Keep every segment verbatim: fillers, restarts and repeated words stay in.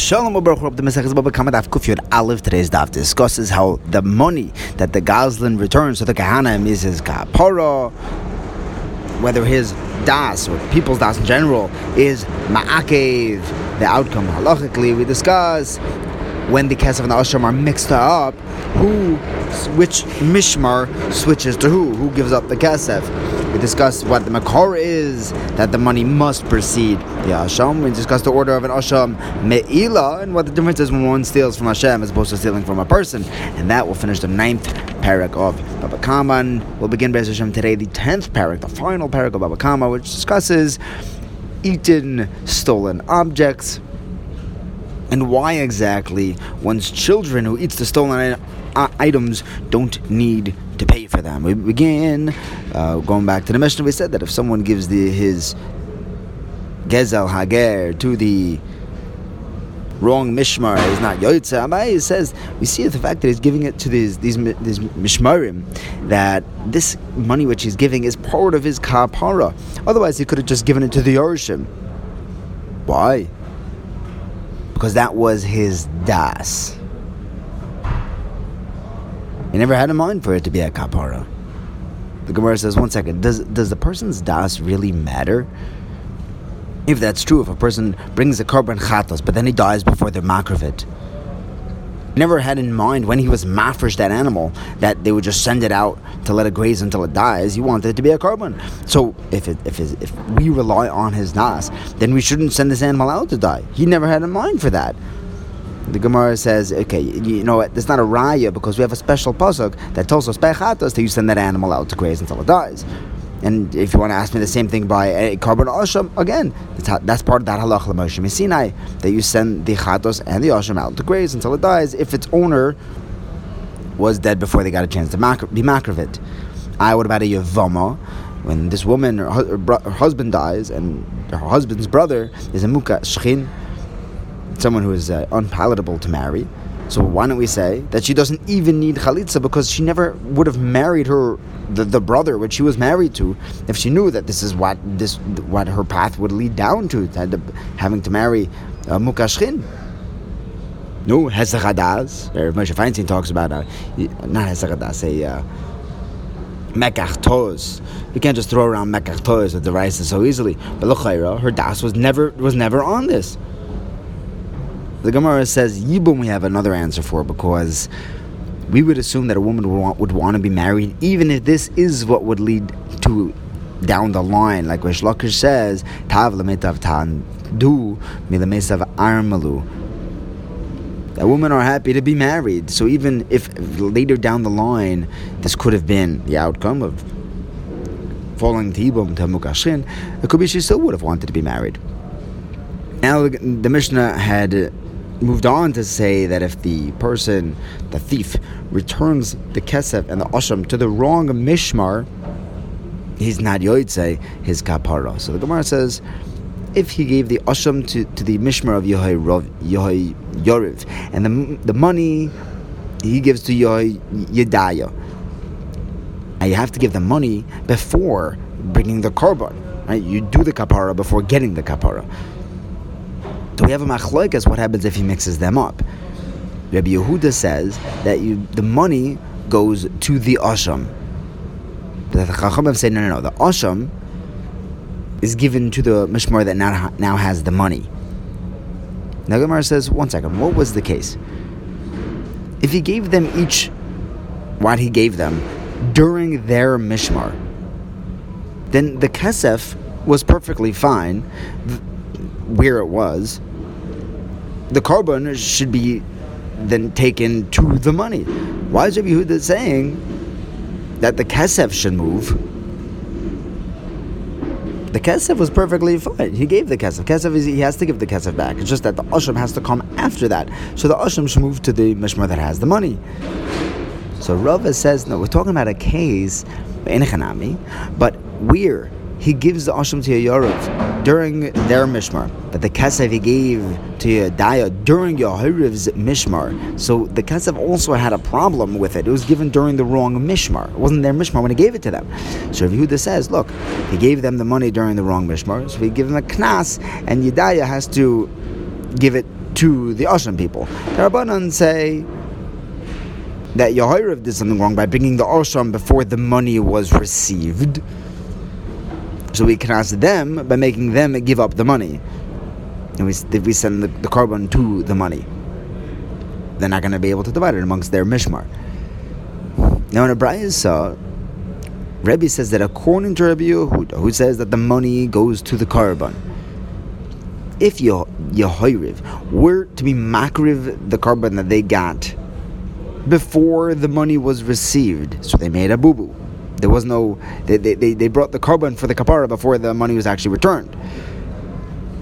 Shalom Baruch the Mesech Baba Kamadav Kufyud Aleph. Today's daf discusses how the money that the Goslin returns to the Kahanim is his Kapara, whether his Das or people's Das in general is Ma'akev. The outcome halachically we discuss when the Kesef and the asham are mixed up, who, which Mishmar switches to who, who gives up the Kesef. We discuss what the makor is, that the money must precede the asham. We discuss the order of an osham me'ila, and what the difference is when one steals from Hashem as opposed to stealing from a person. And that will finish the ninth parak of Baba Kama. We'll begin Be'ez Hashem today, the tenth parak, the final parak of Baba Kama, which discusses eaten, stolen objects, and why exactly one's children who eats the stolen items don't need to pay for them. We begin, uh, going back to the Mishnah, we said that if someone gives the, his Gezel Hager to the wrong Mishmar, he's not yotza. Abai says, we see the fact that he's giving it to these, these, these Mishmarim, that this money which he's giving is part of his Kapara. Otherwise, he could have just given it to the Osham. Why? Because that was his das. He never had a mind for it to be a kapara. The Gemara says, one second, does does the person's das really matter? If that's true, if a person brings a korban chatos, but then he dies before they're makriv it, never had in mind when he was mafresh that animal that they would just send it out to let it graze until it dies. He wanted it to be a korban. So if it, if his, if we rely on his das, then we shouldn't send this animal out to die. He never had in mind for that. The Gemara says, okay, you know what? That's not a raya because we have a special pasuk that tells us by chatos that you send that animal out to graze until it dies. And if you want to ask me the same thing by a korban osham, again, that's, how, that's part of that halach l'moshe Sinai, that you send the chatos and the osham out to graze until it dies if its owner was dead before they got a chance to makr- be makriv it. I, what about a yevama? When this woman, her, her, her husband dies, and her husband's brother is a mukha shchin, someone who is uh, unpalatable to marry. So why don't we say that she doesn't even need chalitza because she never would have married her the, the brother which she was married to if she knew that this is what this what her path would lead down to, that, uh, having to marry uh, mukha shchin. No, hesachadas. Moshe Feinstein talks about uh, not hesachadas, a uh, Mekachtoz. You can't just throw around Mekachtoz with the braisa so easily. But l'chayra, her das was never was never on this. The Gemara says, Yibum we have another answer for, because we would assume that a woman would want, would want to be married even if this is what would lead to down the line. Like Rish Lakish says, Tav lemetav tandu milemesav armalu. That women are happy to be married. So even if later down the line, this could have been the outcome of falling to Yibum to mukha shchin, it could be she still would have wanted to be married. Now the Mishnah had moved on to say that if the person, the thief, returns the kesef and the osham to the wrong mishmar, he's not yotzei his kapara. So the Gemara says, if he gave the osham to, to the mishmar of Yehoyariv, and the the money he gives to Yedaya, and you have to give the money before bringing the korban, right? You do the kapara before getting the kapara. So we have a machlaik as what happens if he mixes them up. Rebbe Yehuda says that you, the money goes to the osham. But the Chachamim say, no, no, no. The osham is given to the mishmar that now, now has the money. Now the Gemara says, one second, what was the case? If he gave them each what he gave them during their mishmar, then the kesef was perfectly fine where it was. The korban should be then taken to the money. Why is Rabbi Hudo saying that the kesef should move? The kesef was perfectly fine. He gave the kesef. Kesef is, he has to give the kesef back. It's just that the osham has to come after that. So the osham should move to the mishmar that has the money. So Rava says, no, we're talking about a case in Hanami, but where he gives the osham to Yehoyariv during their mishmar, but the kesef he gave to Yedaya during Yehoyariv's mishmar. So the kesef also had a problem with it. It was given during the wrong mishmar. It wasn't their mishmar when he gave it to them. So Rabbi Yehuda says, look, he gave them the money during the wrong mishmar, so he gave them a knas, and Yedaya has to give it to the Asham people. The Rabbanan say that Yehoyariv did something wrong by bringing the osham before the money was received. So we can ask them by making them give up the money. And we, if we send the, the korban to the money, they're not going to be able to divide it amongst their Mishmar. Now in a braisa, Rebbe says that according to Rabbi Hudo, who says that the money goes to the korban, if Yehoyariv were to be makriv the korban that they got before the money was received, so they made a boo-boo. There was no, they they they brought the korban for the Kapara before the money was actually returned.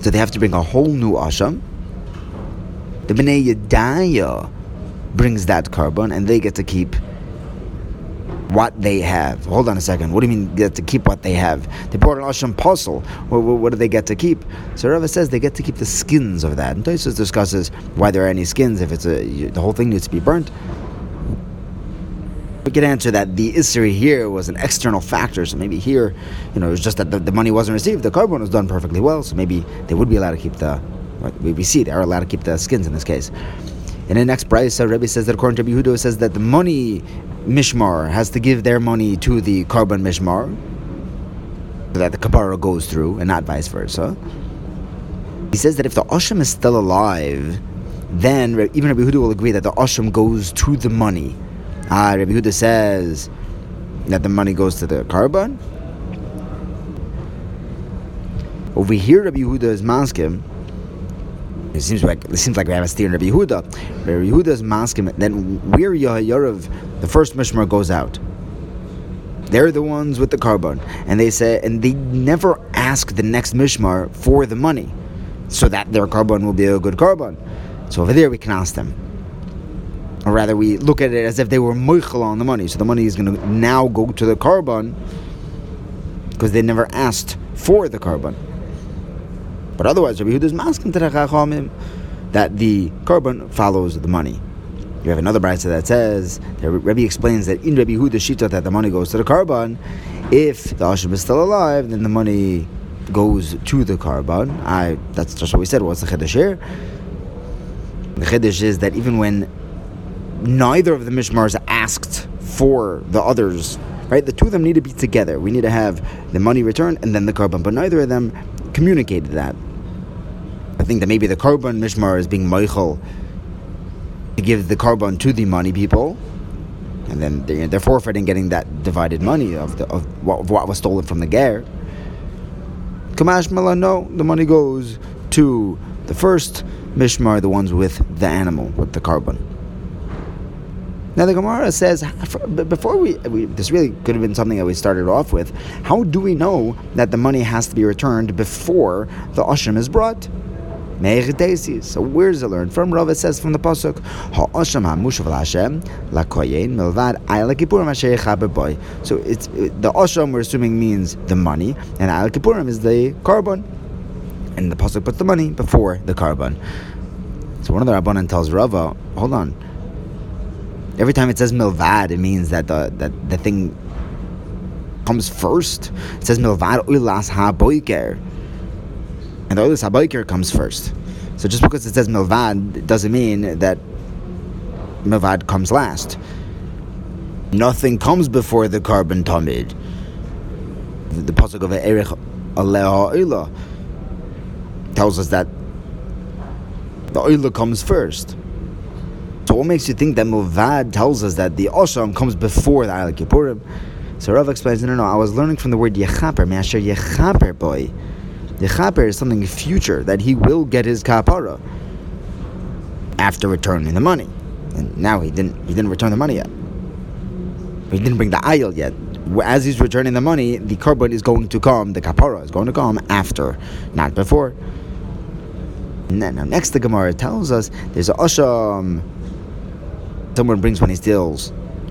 So they have to bring a whole new asham. The Bnei Yedaya brings that korban and they get to keep what they have. Hold on a second. What do you mean get to keep what they have? They brought an asham parcel. What, what, what do they get to keep? So Rava says they get to keep the skins of that. And Tosfos discusses why there are any skins if it's a, the whole thing needs to be burnt. We could answer that the Isri here was an external factor, so maybe here, you know, it was just that the, the money wasn't received, the korban was done perfectly well, so maybe they would be allowed to keep the, we see they are allowed to keep the skins in this case. In the next braisa, Rebbe says that according to Rabbi Hudo, says that the money mishmar has to give their money to the korban mishmar, so that the kapara goes through, and not vice versa. He says that if the osham is still alive, then even Rabbi Hudo will agree that the osham goes to the money. Ah, Rebbe Yehuda says that the money goes to the korban. Over here, Rebbe Yehuda is maskim. It seems like it seems like we have a steer in Rebbe Yehuda. Rebbe Yehuda is maskim. Then where Yehoyariv, the first mishmar goes out. They're the ones with the korban, and they say, and they never ask the next mishmar for the money, so that their korban will be a good korban. So over there, we can ask them. Or rather, we look at it as if they were moichel on the money. So the money is going to now go to the korban because they never asked for the korban. But otherwise, Rabbi Yehuda is maskim to the chachamim that the korban follows the money. You have another braisa that says, that Rabbi explains that in Rabbi Yehuda shita that the money goes to the korban. If the asham is still alive, then the money goes to the korban. I that's just what we said. What's the chedesh here? The chedesh is that even when neither of the mishmars asked for the others, right? The two of them need to be together. We need to have the money returned and then the korban, but neither of them communicated that. I think that maybe the korban mishmar is being moichel to give the korban to the money people, and then they're, they're forfeiting getting that divided money of the, of, what, of what was stolen from the ger. Kamash mala, no, the money goes to the first mishmar, the ones with the animal, with the korban. Now the Gemara says, before we, we, this really could have been something that we started off with, how do we know that the money has to be returned before the asham is brought? So where does it learn? From Rava says from the pasuk, ha'asham ha'mushav l'Hashem, la'koyen, milvad, ayla kippurim asher yechaper boi. So it's it, the asham we're assuming means the money, and ayla kippurim is the korban. And the pasuk puts the money before the korban. So one of the Rabbanan tells Rava, hold on, every time it says milvad, it means that the that the thing comes first. It says milvad olas ha boikir, and the olas ha boikir comes first. So just because it says milvad, it doesn't mean that milvad comes last. Nothing comes before the korban tamid. The pasuk of erich aleha oila tells us that the oila comes first. So what makes you think that milvad tells us that the osham comes before the ayla kippurim? So Rav explains, no, no, no, I was learning from the word yechaper, me'asher yechaper boy. Yechaper is something future, that he will get his kapara after returning the money. And now he didn't he didn't return the money yet. He didn't bring the ayil yet. As he's returning the money, the korban is going to come, the kapara is going to come after, not before. And then now next the Gemara tells us there's an osham someone brings when he steals,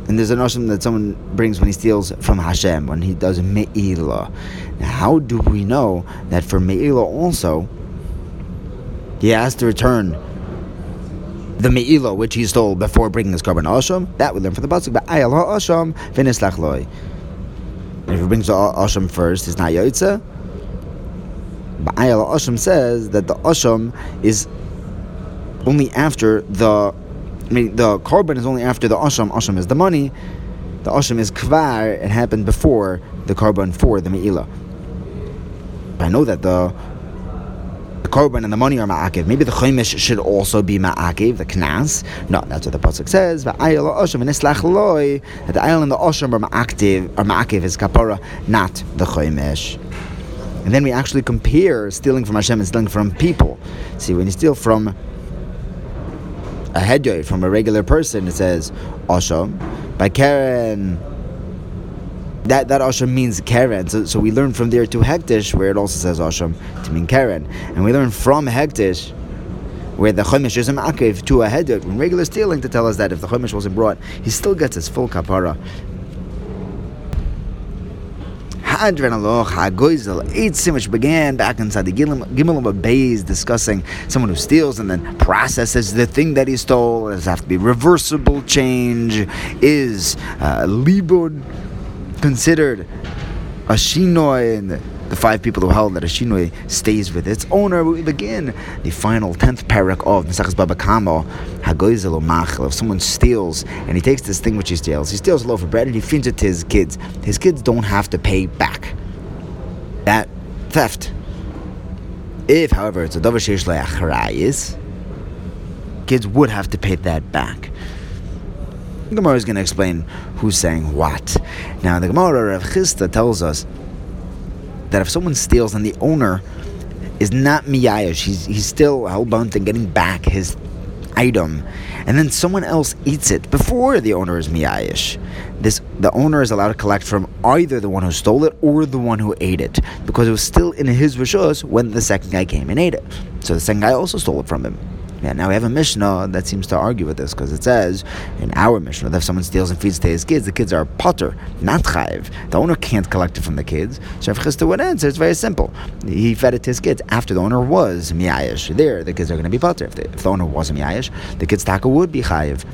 and there's an asham that someone brings when he steals from Hashem, when he does me'ila. Now, how do we know that for me'ila also he has to return the me'ila which he stole before bringing his korban asham? That we learn from the pasuk, but ayal ha'asham v'nislach loy. If he brings the asham first, it's not yotza. But ayal ha'asham says that the asham is only after the, I mean, the korban is only after the asham. Asham is the money. The asham is kvar. It happened before the korban for the me'ila. I know that the, the korban and the money are ma'akev. Maybe the chomish should also be ma'akev, the knas. No, that's what the pasuk says. That the ayal and the osham are ma'akev, are ma'akev is kapara, not the chomish. And then we actually compare stealing from Hashem and stealing from people. See, when you steal from a hedyot, from a regular person, it says osham. By Karen, that that osham means Karen. So, so we learn from there to hektish, where it also says osham to mean Karen. And we learn from hektish, where the chomish is a ma'akev to a hedyot, when regular stealing, to tell us that if the chomish wasn't brought, he still gets his full kapara. Hadranaloch HaGoizel, eitzim, which began back inside the Gimel of Beis, discussing someone who steals and then processes the thing that he stole. Does it have to be reversible change? Is uh, libud considered a shinoi? And the five people who held that a shinoi stays with its owner. We begin the final tenth parak of Nesachas Baba Kama, HaGoizel Machel. If someone steals and he takes this thing which he steals, he steals a loaf of bread and he feeds it to his kids. His kids don't have to pay back that theft. If, however, it's a davar sheish lo achrayis, kids would have to pay that back. The Gemara is going to explain who's saying what. Now, the Gemara Rav Chista tells us that if someone steals and the owner is not miyayish, he's, he's still hell-bound and getting back his item, and then someone else eats it before the owner is miyayish, this, the owner is allowed to collect from either the one who stole it or the one who ate it, because it was still in his rishus when the second guy came and ate it. So the second guy also stole it from him. Yeah, now we have a Mishnah that seems to argue with this, because it says in our Mishnah that if someone steals and feeds to his kids, the kids are potter, not chayiv. The owner can't collect it from the kids. So Rav Chista would answer, it's very simple. He fed it to his kids after the owner was miyayish. There, the kids are going to be potter. If, if the owner wasn't miyayish, the kids taka would be chayiv.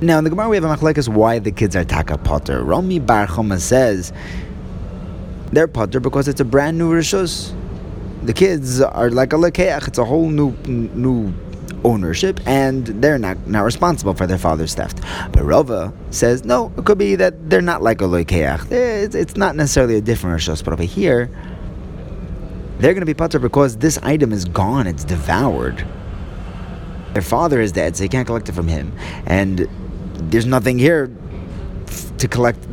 Now in the Gemara we have a machlaik is why the kids are taka potter. Rami Bar Choma says they're potter because it's a brand new rishus. The kids are like a lekeach. It's a whole new new ownership, and they're not, not responsible for their father's theft. But Rava says, no, it could be that they're not like a lekeach. It's, it's not necessarily a different rishos, but over here, they're going to be patur because this item is gone. It's devoured. Their father is dead, so you can't collect it from him. And there's nothing here to collect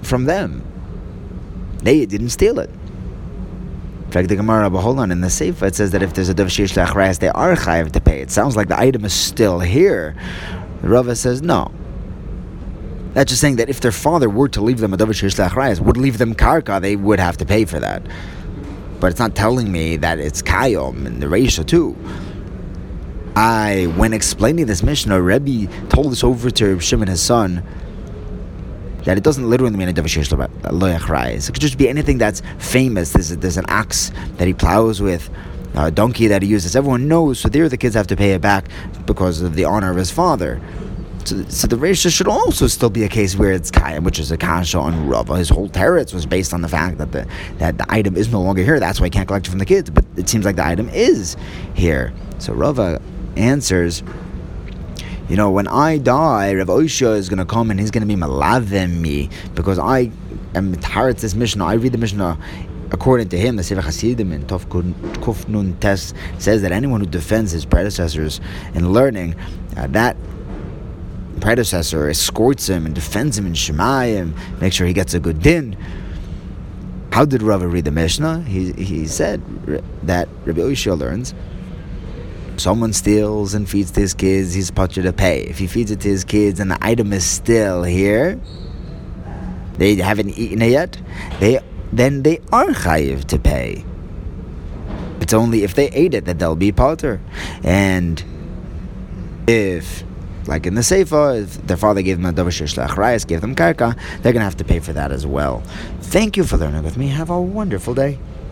from them. They didn't steal it. In fact, the Gemara B'Holon in the Seif, it says that if there's a davar sheish lo achrayis, they are chayav to pay. It sounds like the item is still here. The Rava says no. That's just saying that if their father were to leave them a davar sheish lo achrayis, would leave them karka, they would have to pay for that. But it's not telling me that it's kayom and the reisha too. I, when explaining this Mishnah, Rebbe told this over to Reb Shimon, his son, that it doesn't literally mean a davar sheish lo achrayis. It could just be anything that's famous. There's, there's an ox that he plows with, a donkey that he uses. Everyone knows, so there the kids have to pay it back because of the honor of his father. So, so the reisha should also still be a case where it's kayim, which is a kasha on Rava. His whole teretz was based on the fact that the that the item is no longer here. That's why he can't collect it from the kids. But it seems like the item is here. So Rava answers, you know, when I die, Rav Osha is going to come and he's going to be malavim me because I am tired of this Mishnah. I read the Mishnah according to him. The Sefer Hasidim in Tov Kuf Nun Tes says that anyone who defends his predecessors in learning, uh, that predecessor escorts him and defends him in Shemayim, make sure he gets a good din. How did Rava read the Mishnah? He, he said that Rav Osha learns, someone steals and feeds to his kids, he's patur to pay. If he feeds it to his kids and the item is still here, they haven't eaten it yet, they then they are chayiv to pay. It's only if they ate it that they'll be patur. And if, like in the Seifa, if their father gave them a davar sheish lo achrayis, gave them karka, they're going to have to pay for that as well. Thank you for learning with me. Have a wonderful day.